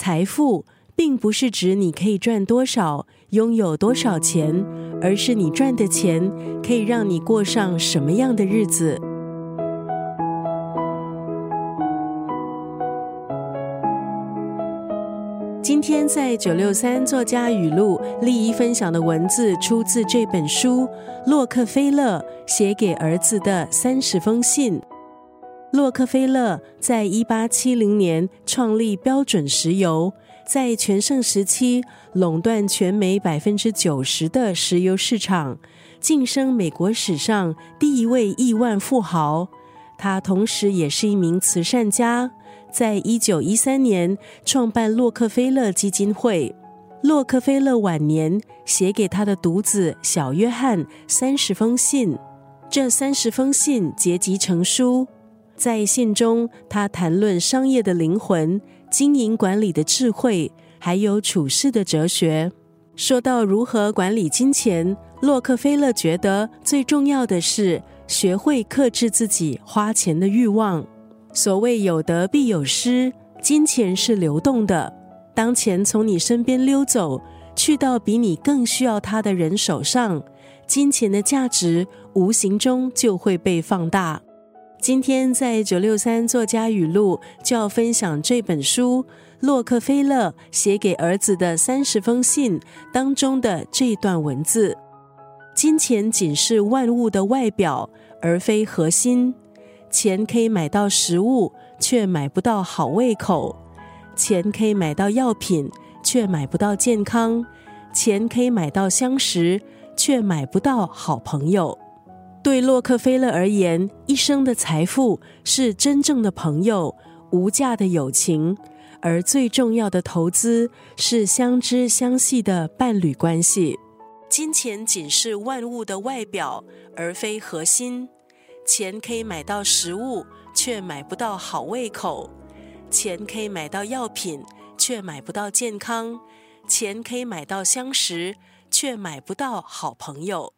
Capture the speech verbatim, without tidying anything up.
财富并不是指你可以赚多少、拥有多少钱，而是你赚的钱可以让你过上什么样的日子。今天在九六三作家语录，立一分享的文字出自这本书《洛克菲勒写给儿子的三十封信》。洛克菲勒在一八七零年创立标准石油，在全盛时期垄断全美 百分之九十 的石油市场，晋升美国史上第一位亿万富豪。他同时也是一名慈善家，在一九一三年创办洛克菲勒基金会。洛克菲勒晚年写给他的独子小约翰三十封信，这三十封信结集成书。在信中，他谈论商业的灵魂、经营管理的智慧，还有处世的哲学。说到如何管理金钱，洛克菲勒觉得最重要的是学会克制自己花钱的欲望。所谓有得必有失，金钱是流动的，当钱从你身边溜走，去到比你更需要它的人手上，金钱的价值无形中就会被放大。今天在九六三作家语录就要分享这本书《洛克菲勒写给儿子的三十封信》当中的这段文字：金钱仅是万物的外表，而非核心。钱可以买到食物，却买不到好胃口；钱可以买到药品，却买不到健康；钱可以买到相识，却买不到好朋友。对洛克菲勒而言，一生的财富是真正的朋友、无价的友情，而最重要的投资是相知相惜的伴侣关系。金钱仅是万物的外表，而非核心。钱可以买到食物，却买不到好胃口；钱可以买到药品，却买不到健康；钱可以买到相识，却买不到好朋友。